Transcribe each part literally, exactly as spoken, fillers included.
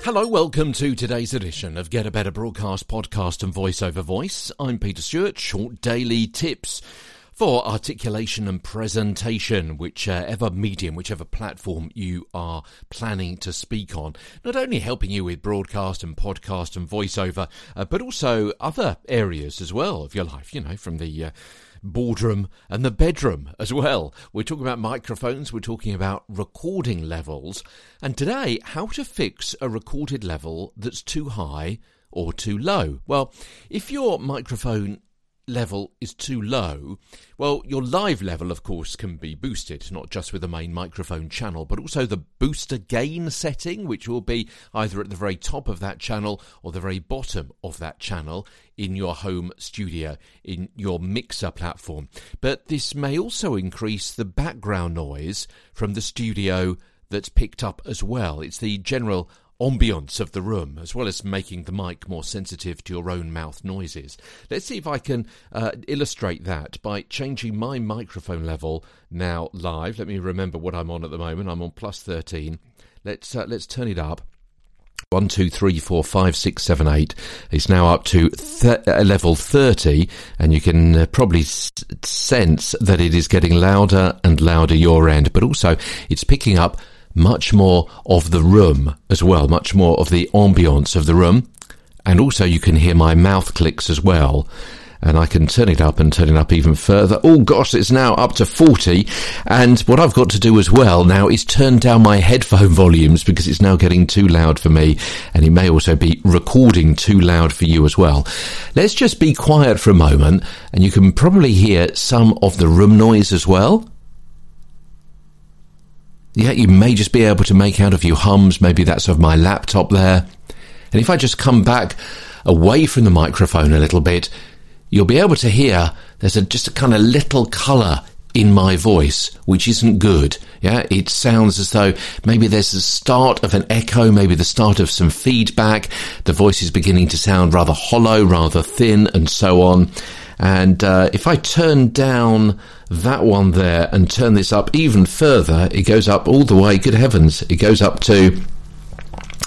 Hello, welcome to today's edition of Get a Better Broadcast Podcast and Voiceover Voice. I'm Peter Stewart, short daily tips for articulation and presentation, whichever medium, whichever platform you are planning to speak on. Not only helping you with broadcast and podcast and voiceover, uh, but also other areas as well of your life, you know, from the Uh, boardroom and the bedroom as well. We're talking about microphones, we're talking about recording levels, and today, how to fix a recorded level that's too high or too low. Well, if your microphone level is too low, well, your live level, of course, can be boosted, not just with the main microphone channel, but also the booster gain setting, which will be either at the very top of that channel or the very bottom of that channel in your home studio, in your mixer platform. But this may also increase the background noise from the studio that's picked up as well. It's the general ambience of the room, as well as making the mic more sensitive to your own mouth noises. Let's see if I can uh, illustrate that by changing my microphone level now live. Let me remember what I'm on at the moment. I'm on plus thirteen. Let's uh, let's turn it up. One, two, three, four, five, six, seven, eight. It's now up to th- level thirty, and you can uh, probably s- sense that it is getting louder and louder your end, but also it's picking up much more of the room as well, much more of the ambience of the room. And also you can hear my mouth clicks as well. And I can turn it up and turn it up even further. Oh gosh, it's now up to forty. And what I've got to do as well now is turn down my headphone volumes because it's now getting too loud for me. And it may also be recording too loud for you as well. Let's just be quiet for a moment. And you can probably hear some of the room noise as well. Yeah, you may just be able to make out a few hums. Maybe that's of my laptop there. And if I just come back away from the microphone a little bit, you'll be able to hear there's a, just a kind of little colour in my voice, which isn't good. Yeah, it sounds as though maybe there's the start of an echo, maybe the start of some feedback. The voice is beginning to sound rather hollow, rather thin, and so on. And uh, if I turn down that one there and turn this up even further, it goes up all the way, good heavens, it goes up to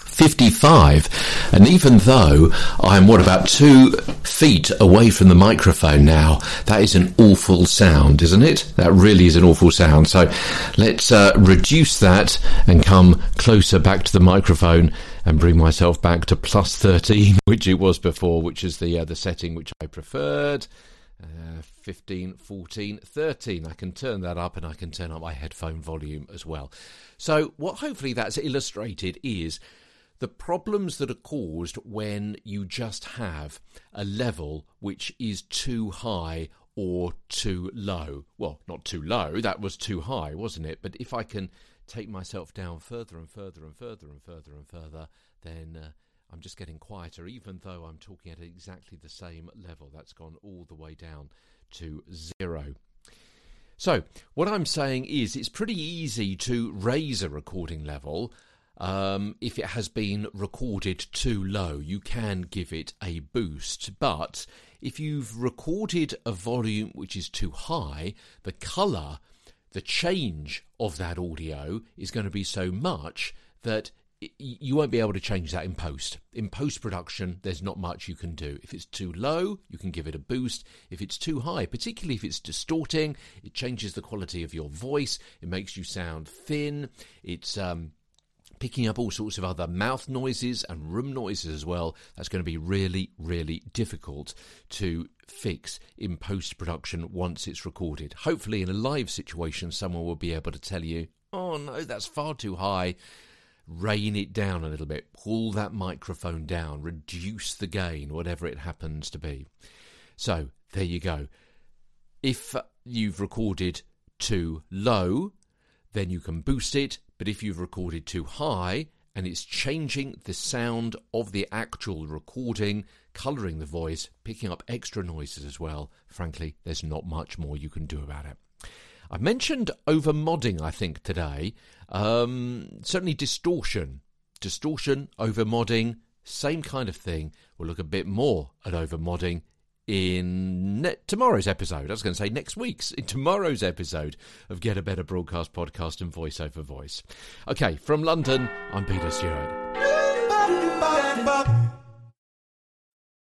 fifty-five. And even though I'm, what, about two feet away from the microphone now, that is an awful sound, isn't it? That really is an awful sound. So let's uh, reduce that and come closer back to the microphone and bring myself back to plus thirteen, which it was before, which is the uh, the setting which I preferred. Uh, fifteen, fourteen, thirteen. I can turn that up, and I can turn up my headphone volume as well. So what hopefully that's illustrated is the problems that are caused when you just have a level which is too high or too low. Well, not too low, that was too high, wasn't it? But if I can take myself down further and further and further and further and further, then uh, I'm just getting quieter, even though I'm talking at exactly the same level. That's gone all the way down to zero. So what I'm saying is it's pretty easy to raise a recording level. Um, if it has been recorded too low, you can give it a boost. But if you've recorded a volume which is too high, the colour, the change of that audio is going to be so much that it, you won't be able to change that in post. In post-production, there's not much you can do. If it's too low, you can give it a boost. If it's too high, particularly if it's distorting, it changes the quality of your voice. It makes you sound thin. It's um. picking up all sorts of other mouth noises and room noises as well. That's going to be really, really difficult to fix in post-production once it's recorded. Hopefully in a live situation, someone will be able to tell you, oh no, that's far too high. Rein it down a little bit. Pull that microphone down. Reduce the gain, whatever it happens to be. So there you go. If you've recorded too low, then you can boost it. But if you've recorded too high and it's changing the sound of the actual recording, colouring the voice, picking up extra noises as well, frankly, there's not much more you can do about it. I mentioned overmodding, I think, today. Um, certainly distortion. Distortion, overmodding, same kind of thing. We'll look a bit more at overmodding in ne- tomorrow's episode. I was going to say next week's, in tomorrow's episode of Get a Better Broadcast Podcast and Voice Over Voice. Okay, from London, I'm Peter Stewart.